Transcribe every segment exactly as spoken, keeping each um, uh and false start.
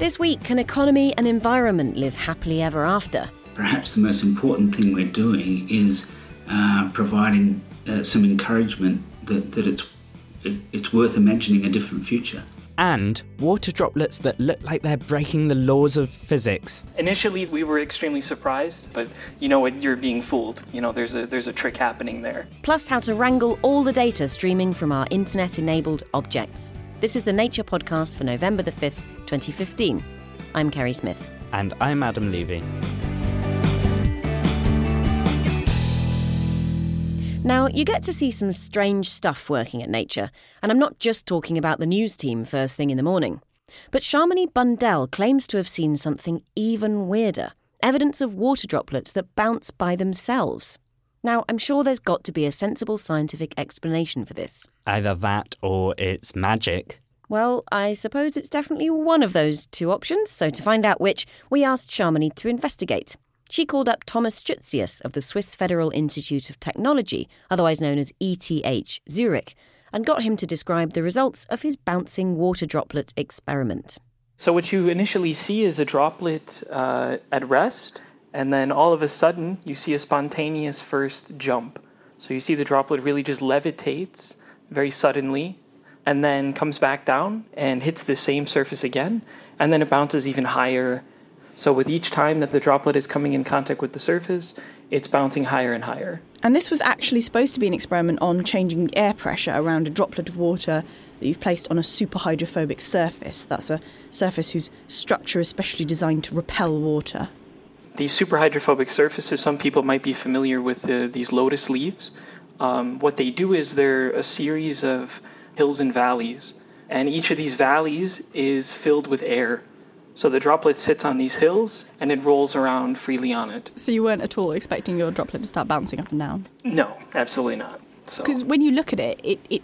This week, can economy and environment live happily ever after? Perhaps the most important thing we're doing is uh, providing uh, some encouragement that, that it's it, it's worth imagining a different future. And water droplets that look like they're breaking the laws of physics. Initially, we were extremely surprised, but you know what, you're being fooled. You know, there's a there's a trick happening there. Plus, how to wrangle all the data streaming from our internet-enabled objects. This is the Nature Podcast for November the fifth, twenty fifteen. I'm Kerry Smith. And I'm Adam Levy. Now, you get to see some strange stuff working at Nature, and I'm not just talking about the news team first thing in the morning. But Sharmini Bundell claims to have seen something even weirder, evidence of water droplets that bounce by themselves. Now, I'm sure there's got to be a sensible scientific explanation for this. Either that or it's magic. Well, I suppose it's definitely one of those two options, so to find out which, we asked Sharmini to investigate. She called up Thomas Schutzius of the Swiss Federal Institute of Technology, otherwise known as E T H Zurich, and got him to describe the results of his bouncing water droplet experiment. So what you initially see is a droplet uh, at rest, and then all of a sudden you see a spontaneous first jump. So you see the droplet really just levitates very suddenly, and then comes back down and hits the same surface again, and then it bounces even higher. So with each time that the droplet is coming in contact with the surface, it's bouncing higher and higher. And this was actually supposed to be an experiment on changing air pressure around a droplet of water that you've placed on a superhydrophobic surface. That's a surface whose structure is specially designed to repel water. These superhydrophobic surfaces, some people might be familiar with the, these lotus leaves. Um, what they do is they're a series of hills and valleys, and each of these valleys is filled with air. So the droplet sits on these hills and it rolls around freely on it. So you weren't at all expecting your droplet to start bouncing up and down? No, absolutely not. Because so. When you look at it, it, it,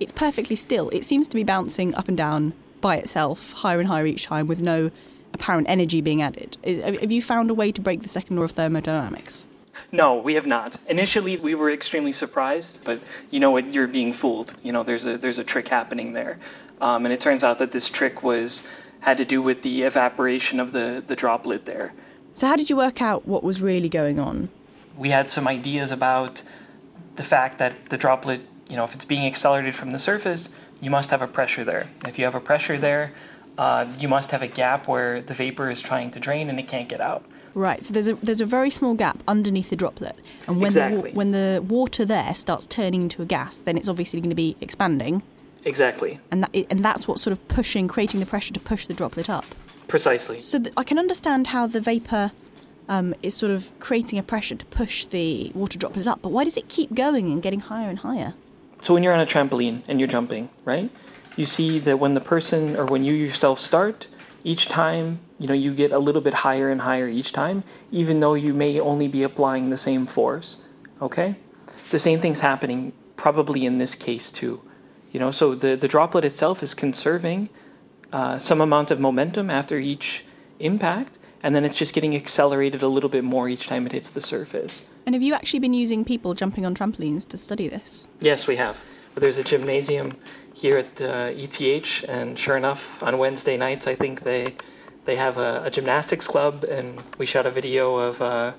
it's perfectly still. It seems to be bouncing up and down by itself, higher and higher each time, with no apparent energy being added. Is, have you found a way to break the second law of thermodynamics? No, we have not. Initially, we were extremely surprised, but you know what, you're being fooled. You know, there's a there's a trick happening there. Um, and it turns out that this trick was... had to do with the evaporation of the, the droplet there. So how did you work out what was really going on? We had some ideas about the fact that the droplet, you know, if it's being accelerated from the surface, you must have a pressure there. If you have a pressure there, uh, you must have a gap where the vapor is trying to drain and it can't get out. Right, so there's a there's a very small gap underneath the droplet. And when exactly. the, when the water there starts turning into a gas, then it's obviously going to be expanding. Exactly. And that, and that's what's sort of pushing, creating the pressure to push the droplet up. Precisely. So th- I can understand how the vapour um, is sort of creating a pressure to push the water droplet up, but why does it keep going and getting higher and higher? So when you're on a trampoline and you're jumping, right, you see that when the person or when you yourself start, each time, you know, you get a little bit higher and higher each time, even though you may only be applying the same force, okay? The same thing's happening probably in this case too. You know, so the, the droplet itself is conserving uh, some amount of momentum after each impact, and then it's just getting accelerated a little bit more each time it hits the surface. And have you actually been using people jumping on trampolines to study this? Yes, we have. There's a gymnasium here at uh, E T H, and sure enough, on Wednesday nights, I think they they have a, a gymnastics club, and we shot a video of uh,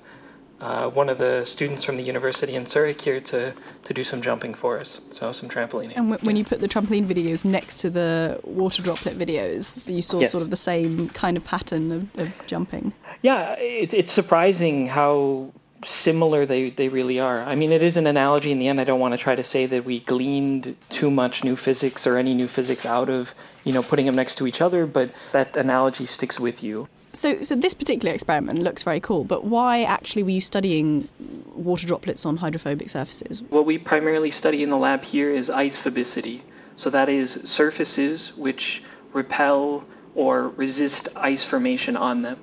uh, one of the students from the university in Zurich here to... to do some jumping for us, so some trampolining. And w- when you put the trampoline videos next to the water droplet videos, you saw yes. sort of the same kind of pattern of, of jumping. Yeah, it, it's surprising how similar they, they really are. I mean, it is an analogy in the end. I don't want to try to say that we gleaned too much new physics or any new physics out of, you know, putting them next to each other, but that analogy sticks with you. So, so this particular experiment looks very cool, but why actually were you studying water droplets on hydrophobic surfaces? What we primarily study in the lab here is ice phobicity. So that is surfaces which repel or resist ice formation on them,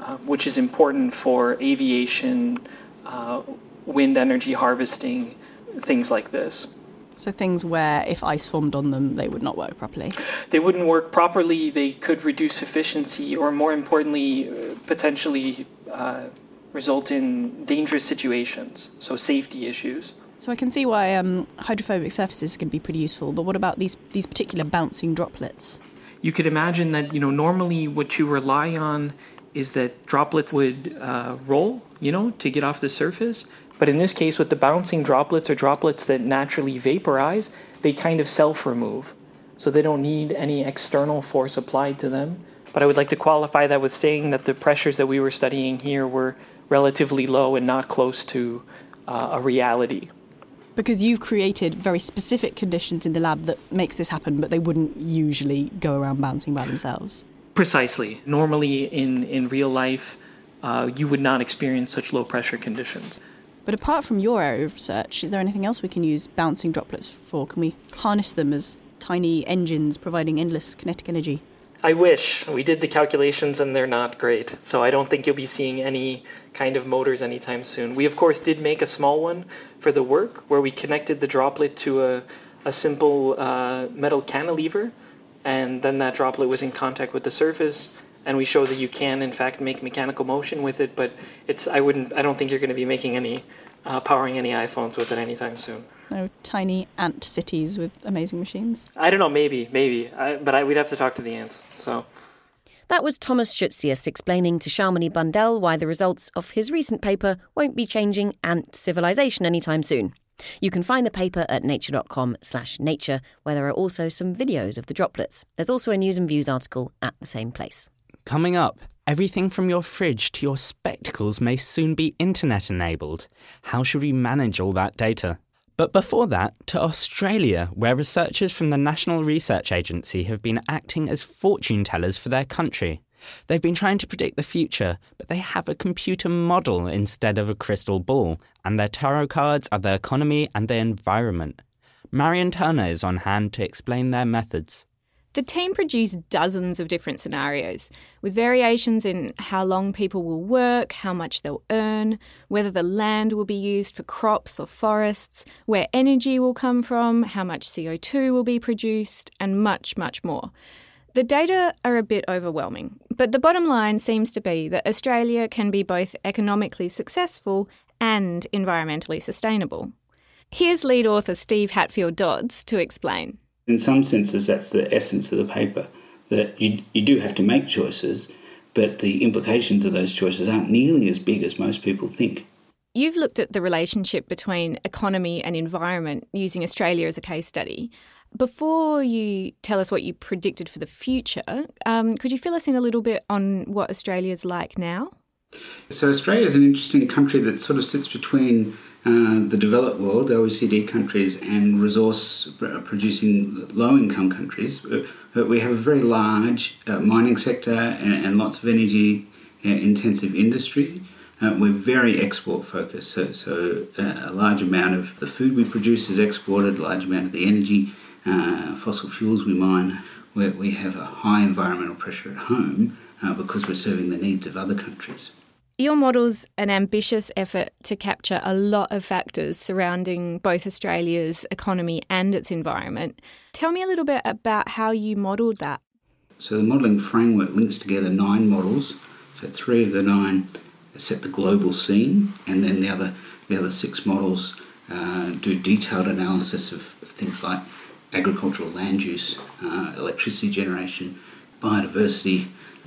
uh, which is important for aviation, uh, wind energy harvesting, things like this. So things where if ice formed on them, they would not work properly? They wouldn't work properly. They could reduce efficiency or, more importantly, potentially uh, result in dangerous situations, so safety issues. So I can see why um, hydrophobic surfaces can be pretty useful, but what about these, these particular bouncing droplets? you could imagine that, you know, normally what you rely on is that droplets would uh, roll, you know, to get off the surface. But in this case, with the bouncing droplets or droplets that naturally vaporize, they kind of self-remove. So they don't need any external force applied to them. But I would like to qualify that with saying that the pressures that we were studying here were relatively low and not close to uh, a reality. Because you've created very specific conditions in the lab that makes this happen, but they wouldn't usually go around bouncing by themselves. Precisely. Normally in, in real life, uh, you would not experience such low pressure conditions. But apart from your area of research, is there anything else we can use bouncing droplets for? Can we harness them as tiny engines providing endless kinetic energy? I wish. We did the calculations and they're not great. So I don't think you'll be seeing any kind of motors anytime soon. We, of course, did make a small one for the work where we connected the droplet to a, a simple uh, metal cantilever. And then that droplet was in contact with the surface. And we show that you can, in fact, make mechanical motion with it. But it's I wouldn't. I don't think you're going to be making any, uh, powering any iPhones with it anytime soon. No tiny ant cities with amazing machines? I don't know, maybe, maybe. I, but I, we'd have to talk to the ants, so... That was Thomas Schutzius explaining to Sharmini Bundell why the results of his recent paper won't be changing ant civilization anytime soon. You can find the paper at nature.com slash nature, where there are also some videos of the droplets. There's also a news and views article at the same place. Coming up... Everything from your fridge to your spectacles may soon be internet-enabled. How should we manage all that data? But before that, to Australia, where researchers from the National Research Agency have been acting as fortune tellers for their country. They've been trying to predict the future, but they have a computer model instead of a crystal ball, and their tarot cards are the economy and the environment. Marion Turner is on hand to explain their methods. The team produced dozens of different scenarios, with variations in how long people will work, how much they'll earn, whether the land will be used for crops or forests, where energy will come from, how much C O two will be produced, and much, much more. The data are a bit overwhelming, but the bottom line seems to be that Australia can be both economically successful and environmentally sustainable. Here's lead author Steve Hatfield-Dodds to explain. In some senses, that's the essence of the paper, that you you do have to make choices, but the implications of those choices aren't nearly as big as most people think. You've looked at the relationship between economy and environment using Australia as a case study. Before you tell us what you predicted for the future, um, could you fill us in a little bit on what Australia's like now? So Australia is an interesting country that sort of sits between uh, the developed world, the O E C D countries, and resource-producing low-income countries. But we have a very large uh, mining sector and, and lots of energy-intensive industry. Uh, we're very export-focused, so, so a large amount of the food we produce is exported, a large amount of the energy, uh, fossil fuels we mine. Where we have a high environmental pressure at home uh, because we're serving the needs of other countries. Your model's an ambitious effort to capture a lot of factors surrounding both Australia's economy and its environment. Tell me a little bit about how you modelled that. So the modelling framework links together nine models. So three of the nine set the global scene, and then the other the other six models uh, do detailed analysis of, of things like agricultural land use, uh, electricity generation, biodiversity,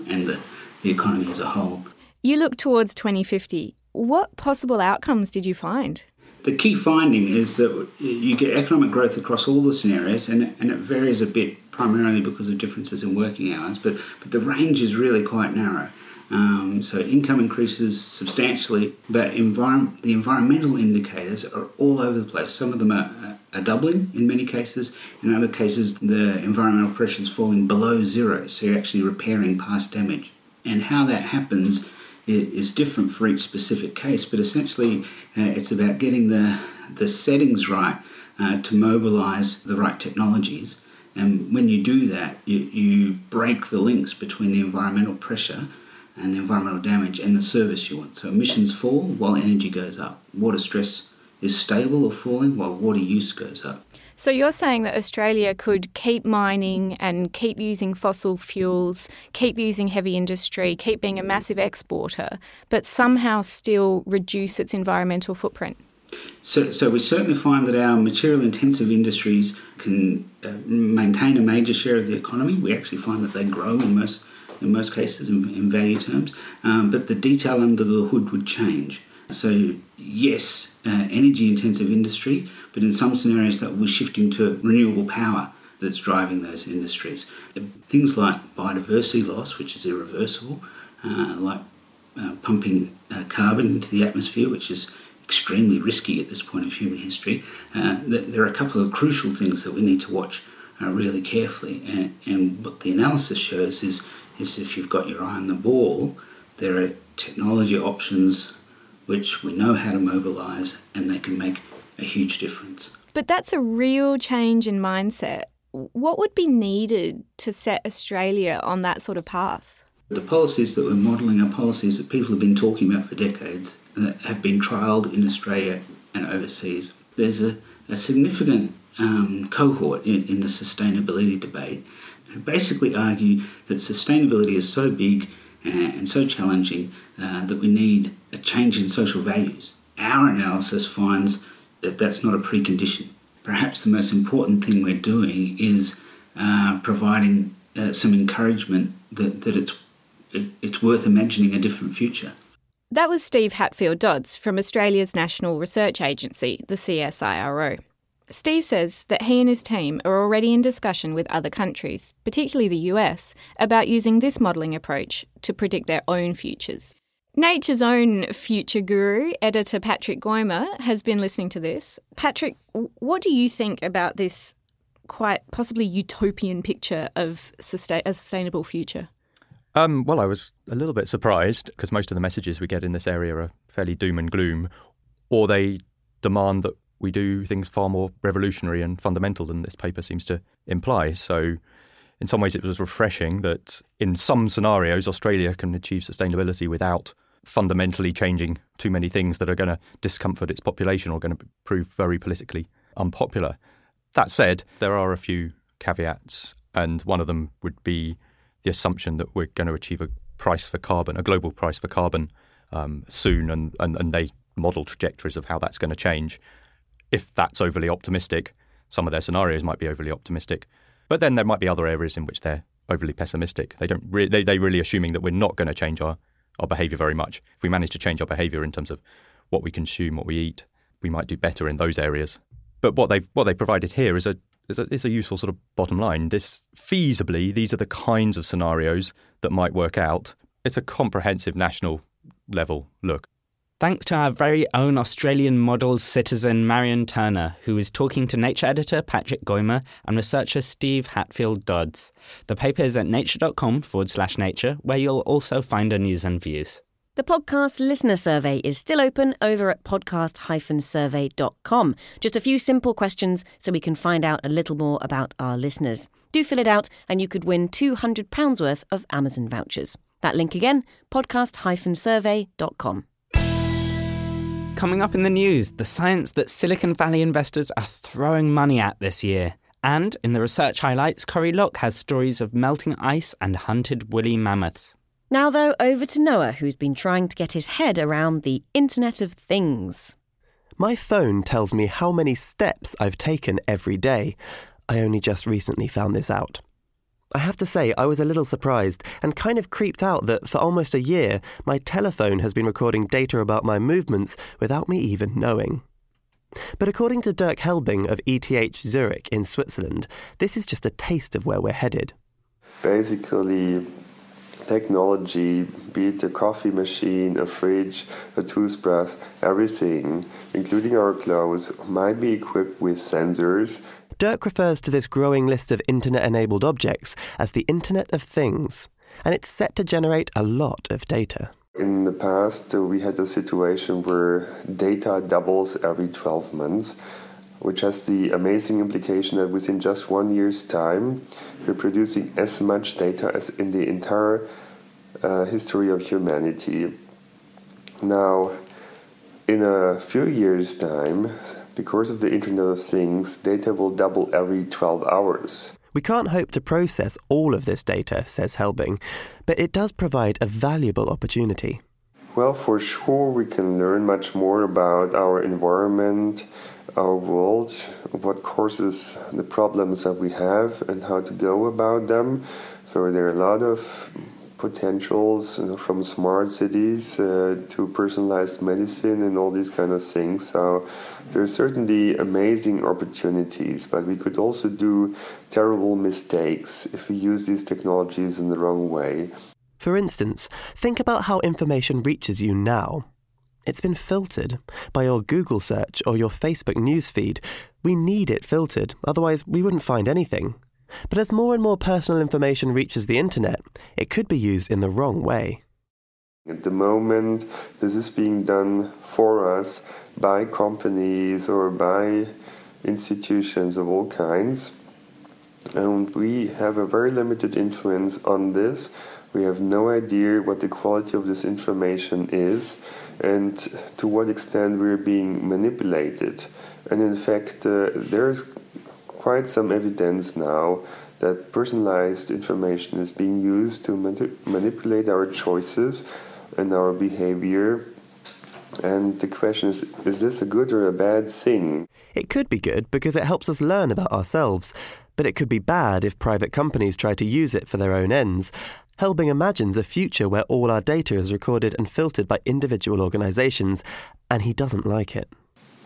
and the, the economy as a whole. You look towards twenty fifty. What possible outcomes did you find? The key finding is that you get economic growth across all the scenarios, and, and it varies a bit primarily because of differences in working hours, but, but the range is really quite narrow. Um, so income increases substantially, but envirom- the environmental indicators are all over the place. Some of them are, are doubling in many cases. In other cases, the environmental pressure is falling below zero, so you're actually repairing past damage. And how that happens is different for each specific case, but essentially uh, it's about getting the, the settings right uh, to mobilise the right technologies. And when you do that, you, you break the links between the environmental pressure and the environmental damage and the service you want. So emissions fall while energy goes up. Water stress is stable or falling while water use goes up. So you're saying that Australia could keep mining and keep using fossil fuels, keep using heavy industry, keep being a massive exporter, but somehow still reduce its environmental footprint? So, so we certainly find that our material-intensive industries can uh, maintain a major share of the economy. We actually find that they grow in most in most cases in, in value terms, um, but the detail under the hood would change. So yes, uh, energy-intensive industry, but in some scenarios that we're shifting to renewable power that's driving those industries. Things like biodiversity loss, which is irreversible, uh, like uh, pumping uh, carbon into the atmosphere, which is extremely risky at this point of human history. Uh, there are a couple of crucial things that we need to watch uh, really carefully, and, and what the analysis shows is, is if you've got your eye on the ball, there are technology options which we know how to mobilise, and they can make a huge difference. But that's a real change in mindset. What would be needed to set Australia on that sort of path? The policies that we're modelling are policies that people have been talking about for decades, that have been trialled in Australia and overseas. There's a, a significant um, cohort in, in the sustainability debate who basically argue that sustainability is so big and, and so challenging uh, that we need a change in social values. Our analysis finds that that's not a precondition. Perhaps the most important thing we're doing is uh, providing uh, some encouragement that, that it's, it, it's worth imagining a different future. That was Steve Hatfield-Dodds from Australia's National Research Agency, the C S I R O. Steve says that he and his team are already in discussion with other countries, particularly the U S, about using this modelling approach to predict their own futures. Nature's own future guru, editor Patrick Goymer, has been listening to this. Patrick, what do you think about this quite possibly utopian picture of sustain- a sustainable future? Um, well, I was a little bit surprised because most of the messages we get in this area are fairly doom and gloom, or they demand that we do things far more revolutionary and fundamental than this paper seems to imply. So in some ways it was refreshing that in some scenarios Australia can achieve sustainability without fundamentally changing too many things that are going to discomfort its population or going to prove very politically unpopular. That said, there are a few caveats, and one of them would be the assumption that we're going to achieve a price for carbon, a global price for carbon um, soon, and, and, and they model trajectories of how that's going to change. If that's overly optimistic, some of their scenarios might be overly optimistic, but then there might be other areas in which they're overly pessimistic. They don't re- they, they're really assuming that we're not going to change our, our behaviour very much. If we manage to change our behaviour in terms of what we consume, what we eat, we might do better in those areas. But what they've, what they provided here is a It's a, it's a useful sort of bottom line. This feasibly, these are the kinds of scenarios that might work out. It's a comprehensive national level look. Thanks to our very own Australian model citizen Marion Turner, who is talking to Nature editor Patrick Goymer and researcher Steve Hatfield-Dodds. The paper is at nature.com forward slash nature, where you'll also find our news and views. The podcast listener survey is still open over at podcast dash survey dot com. Just a few simple questions so we can find out a little more about our listeners. Do fill it out and you could win two hundred pounds worth of Amazon vouchers. That link again, podcast dash survey dot com. Coming up in the news, the science that Silicon Valley investors are throwing money at this year. And in the research highlights, Curry Luck has stories of melting ice and hunted woolly mammoths. Now, though, over to Noah, who's been trying to get his head around the Internet of Things. My phone tells me how many steps I've taken every day. I only just recently found this out. I have to say, I was a little surprised and kind of creeped out that for almost a year, my telephone has been recording data about my movements without me even knowing. But according to Dirk Helbing of E T H Zurich in Switzerland, this is just a taste of where we're headed. Basically, technology, be it a coffee machine, a fridge, a toothbrush, everything, including our clothes, might be equipped with sensors. Dirk refers to this growing list of internet-enabled objects as the Internet of Things, and it's set to generate a lot of data. In the past, we had a situation where data doubles every twelve months, which has the amazing implication that within just one year's time, we're producing as much data as in the entire uh, history of humanity. Now, in a few years' time, because of the Internet of Things, data will double every twelve hours. We can't hope to process all of this data, says Helbing, but it does provide a valuable opportunity. Well, for sure, we can learn much more about our environment, our world, what causes the problems that we have and how to go about them. So there are a lot of potentials, you know, from smart cities uh, to personalized medicine and all these kind of things. So there are certainly amazing opportunities, but we could also do terrible mistakes if we use these technologies in the wrong way. For instance, think about how information reaches you now. It's been filtered by your Google search or your Facebook newsfeed. We need it filtered, otherwise we wouldn't find anything. But as more and more personal information reaches the internet, it could be used in the wrong way. At the moment, this is being done for us by companies or by institutions of all kinds. And we have a very limited influence on this. We have no idea what the quality of this information is and to what extent we're being manipulated. And in fact, uh, there's quite some evidence now that personalized information is being used to man- manipulate our choices and our behavior. And the question is, is this a good or a bad thing? It could be good because it helps us learn about ourselves, but it could be bad if private companies try to use it for their own ends. Helbing imagines a future where all our data is recorded and filtered by individual organisations, and he doesn't like it.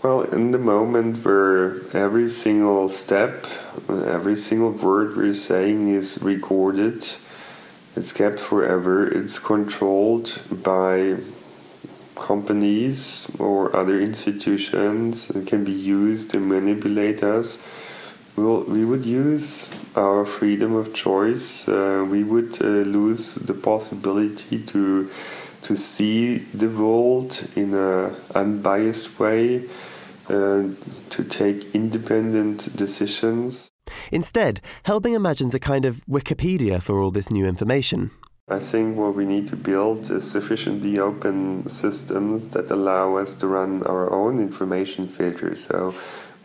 Well, in the moment where every single step, every single word we're saying is recorded, it's kept forever, it's controlled by companies or other institutions, it can be used to manipulate us. Well, we would use our freedom of choice. Uh, we would uh, lose the possibility to to see the world in an unbiased way, uh, to take independent decisions. Instead, Helbing imagines a kind of Wikipedia for all this new information. I think what we need to build is sufficiently open systems that allow us to run our own information filter. So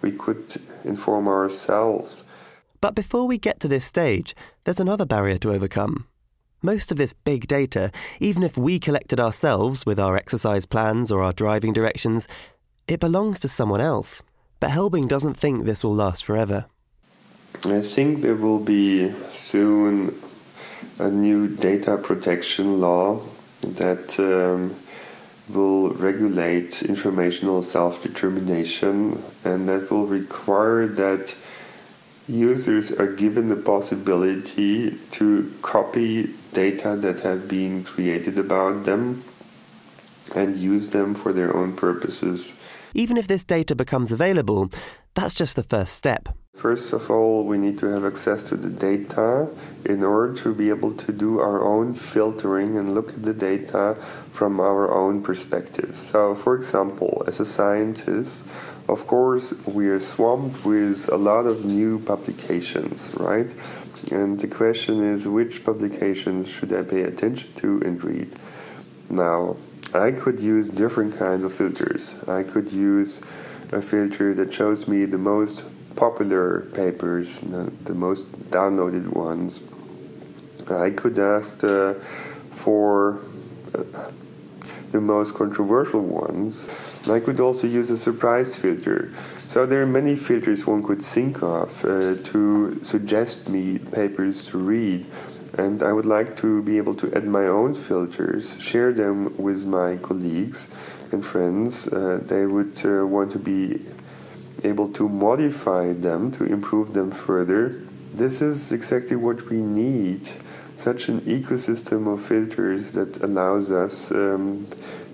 we could inform ourselves. But before we get to this stage, there's another barrier to overcome. Most of this big data, even if we collected ourselves with our exercise plans or our driving directions, it belongs to someone else. But Helbing doesn't think this will last forever. I think there will be soon a new data protection law that um, will regulate informational self-determination, and that will require that users are given the possibility to copy data that have been created about them and use them for their own purposes. Even if this data becomes available, that's just the first step. First of all, we need to have access to the data in order to be able to do our own filtering and look at the data from our own perspective. So, for example, as a scientist, of course, we are swamped with a lot of new publications, right? And the question is, which publications should I pay attention to and read? Now, I could use different kinds of filters. I could use a filter that shows me the most popular papers, the most downloaded ones. I could ask uh, for uh, the most controversial ones. I could also use a surprise filter. So there are many filters one could think of uh, to suggest me papers to read. And I would like to be able to add my own filters, share them with my colleagues and friends. Uh, they would uh, want to be able to modify them, to improve them further. This is exactly what we need, such an ecosystem of filters that allows us um,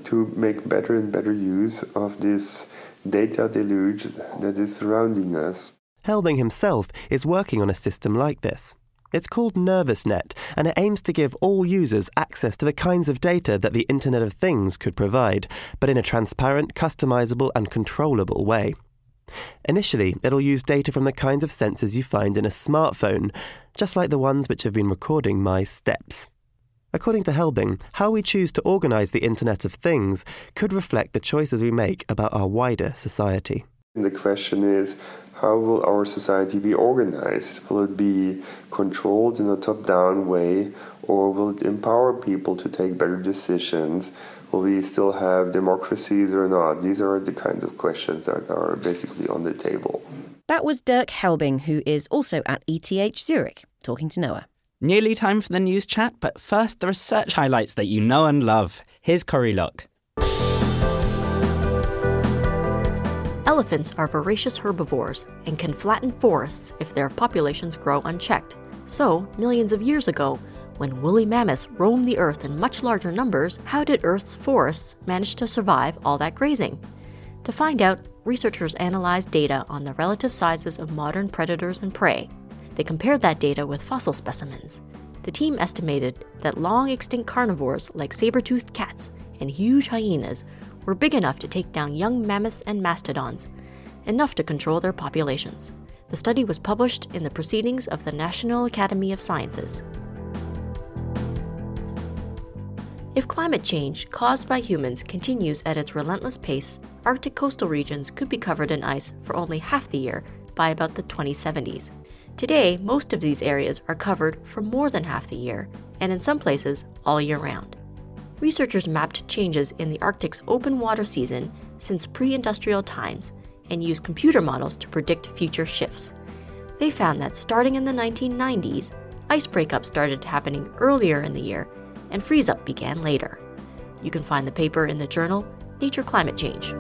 to make better and better use of this data deluge that is surrounding us. Helbing himself is working on a system like this. It's called NervousNet, and it aims to give all users access to the kinds of data that the Internet of Things could provide, but in a transparent, customizable and controllable way. Initially, it'll use data from the kinds of sensors you find in a smartphone, just like the ones which have been recording my steps. According to Helbing, how we choose to organise the Internet of Things could reflect the choices we make about our wider society. The question is, how will our society be organised? Will it be controlled in a top-down way, or will it empower people to take better decisions? will we still have democracies or not? These are the kinds of questions that are basically on the table. That was Dirk Helbing, who is also at E T H Zurich, talking to Noah. Nearly time for the news chat, but first the research highlights that you know and love. Here's Curry Luck. Elephants are voracious herbivores and can flatten forests if their populations grow unchecked. So, millions of years ago, when woolly mammoths roamed the earth in much larger numbers, how did Earth's forests manage to survive all that grazing? To find out, researchers analyzed data on the relative sizes of modern predators and prey. They compared that data with fossil specimens. The team estimated that long extinct carnivores like saber-toothed cats and huge hyenas were big enough to take down young mammoths and mastodons, enough to control their populations. The study was published in the Proceedings of the National Academy of Sciences. If climate change caused by humans continues at its relentless pace, Arctic coastal regions could be covered in ice for only half the year by about the twenty seventies. Today, most of these areas are covered for more than half the year, and in some places, all year round. Researchers mapped changes in the Arctic's open water season since pre-industrial times and used computer models to predict future shifts. They found that starting in the nineteen nineties, ice breakup started happening earlier in the year, and freeze-up began later. You can find the paper in the journal Nature Climate Change.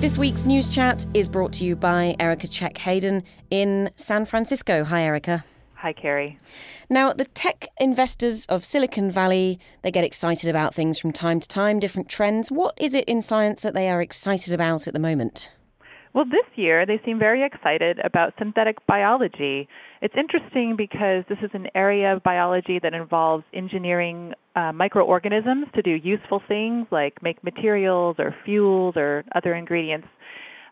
This week's News Chat is brought to you by Erica Check Hayden in San Francisco. Hi, Erica. Hi, Carrie. Now, the tech investors of Silicon Valley, they get excited about things from time to time, different trends. What is it in science that they are excited about at the moment? Well, this year, they seem very excited about synthetic biology. It's interesting because this is an area of biology that involves engineering uh, microorganisms to do useful things like make materials or fuels or other ingredients.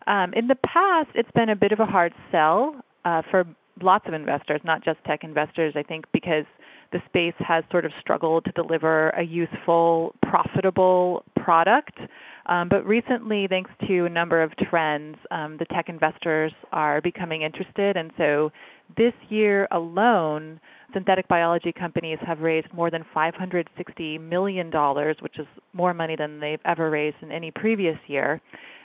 Um, in the past, it's been a bit of a hard sell uh, for lots of investors, not just tech investors, I think, because the space has sort of struggled to deliver a useful, profitable product. Um, but recently, thanks to a number of trends, um, the tech investors are becoming interested. And so this year alone, synthetic biology companies have raised more than five hundred sixty million dollars, which is more money than they've ever raised in any previous year.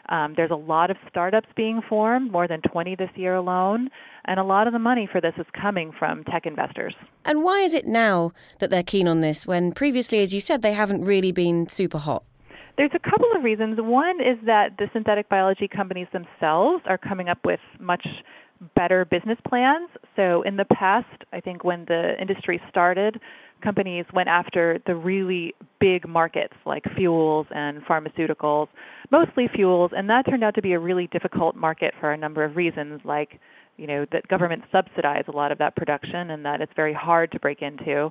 Um, there's a lot of startups being formed, more than twenty this year alone, and a lot of the money for this is coming from tech investors. And why is it now that they're keen on this when previously, as you said, they haven't really been super hot? There's a couple of reasons. One is that the synthetic biology companies themselves are coming up with much better business plans. So in the past, I think when the industry started, companies went after the really big markets like fuels and pharmaceuticals, mostly fuels, and that turned out to be a really difficult market for a number of reasons, like, you know, that governments subsidize a lot of that production and that it's very hard to break into.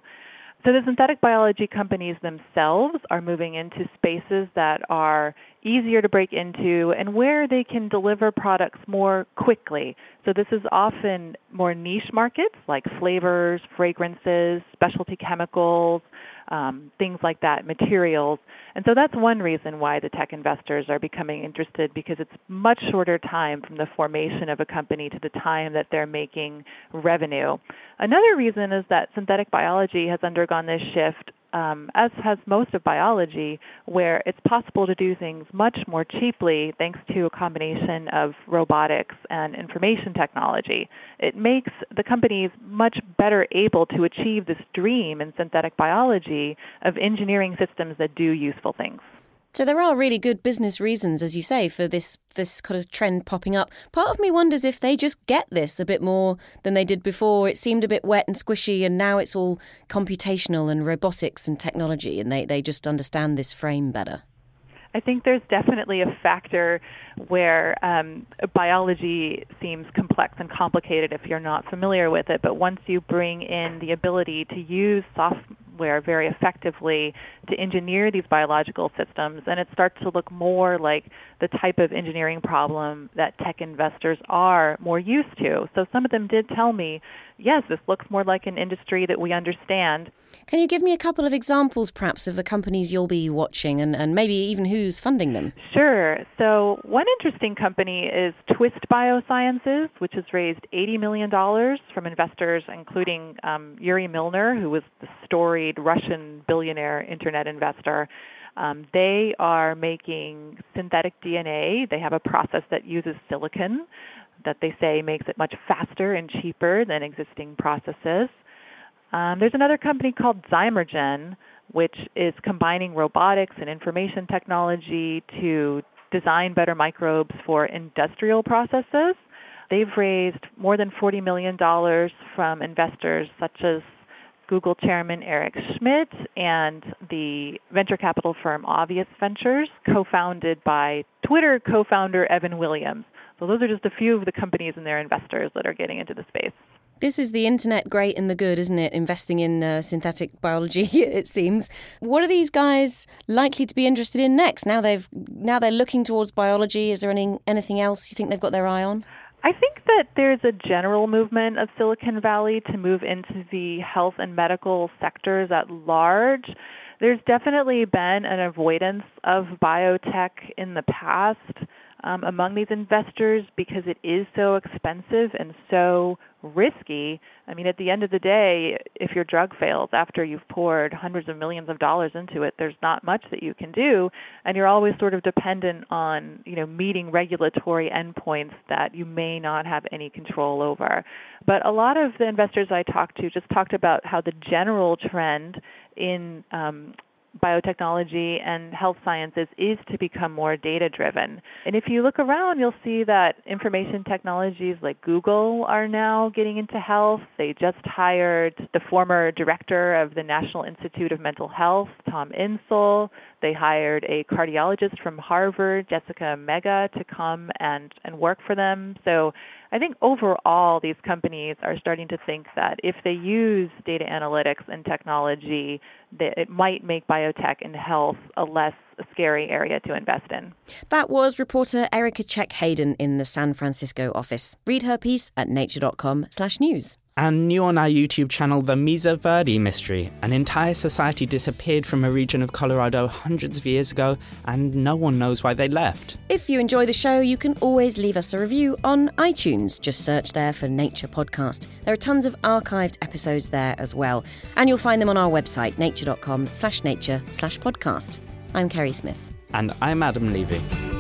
So the synthetic biology companies themselves are moving into spaces that are easier to break into and where they can deliver products more quickly. So this is often more niche markets like flavors, fragrances, specialty chemicals, um, things like that, materials. And so that's one reason why the tech investors are becoming interested, because it's much shorter time from the formation of a company to the time that they're making revenue. Another reason is that synthetic biology has undergone on this shift, um, as has most of biology, where it's possible to do things much more cheaply thanks to a combination of robotics and information technology. It makes the companies much better able to achieve this dream in synthetic biology of engineering systems that do useful things. So there are really good business reasons, as you say, for this this kind of trend popping up. Part of me wonders if they just get this a bit more than they did before. It seemed a bit wet and squishy, and now it's all computational and robotics and technology, and they, they just understand this frame better. I think there's definitely a factor where um, biology seems complex and complicated if you're not familiar with it, but once you bring in the ability to use software very effectively to engineer these biological systems, then it starts to look more like the type of engineering problem that tech investors are more used to. So some of them did tell me, yes, this looks more like an industry that we understand. Can you give me a couple of examples, perhaps, of the companies you'll be watching and, and maybe even who's funding them? Sure. So one interesting company is Twist Biosciences, which has raised eighty million dollars from investors, including um, Yuri Milner, who was the story decade Russian billionaire internet investor. Um, they are making synthetic D N A. They have a process that uses silicon that they say makes it much faster and cheaper than existing processes. Um, there's another company called Zymergen, which is combining robotics and information technology to design better microbes for industrial processes. They've raised more than forty million dollars from investors such as Google chairman Eric Schmidt and the venture capital firm Obvious Ventures, co-founded by Twitter co-founder Evan Williams. So those are just a few of the companies and their investors that are getting into the space. This is the internet great and the good, isn't it? Investing in uh, synthetic biology, it seems. What are these guys likely to be interested in next? Now they've now they're looking towards biology. Is there any, anything else you think they've got their eye on? I think that there's a general movement of Silicon Valley to move into the health and medical sectors at large. There's definitely been an avoidance of biotech in the past um, among these investors because it is so expensive and so risky. I mean, at the end of the day, if your drug fails after you've poured hundreds of millions of dollars into it, there's not much that you can do, and you're always sort of dependent on, you know, meeting regulatory endpoints that you may not have any control over. But a lot of the investors I talked to just talked about how the general trend in um, biotechnology and health sciences is to become more data-driven. And if you look around, you'll see that information technologies like Google are now getting into health. They just hired the former director of the National Institute of Mental Health, Tom Insel. They hired a cardiologist from Harvard, Jessica Mega, to come and, and work for them. So I think overall these companies are starting to think that if they use data analytics and technology, that it might make biotech and health a less scary area to invest in. That was reporter Erica Check Hayden in the San Francisco office. Read her piece at nature.com slash news. And new on our YouTube channel, the Mesa Verde mystery. An entire society disappeared from a region of Colorado hundreds of years ago, and no one knows why they left. If you enjoy the show, you can always leave us a review on iTunes. Just search there for Nature Podcast. There are tons of archived episodes there as well. And you'll find them on our website, nature.com slash nature slash podcast. I'm Kerry Smith. And I'm Adam Levy.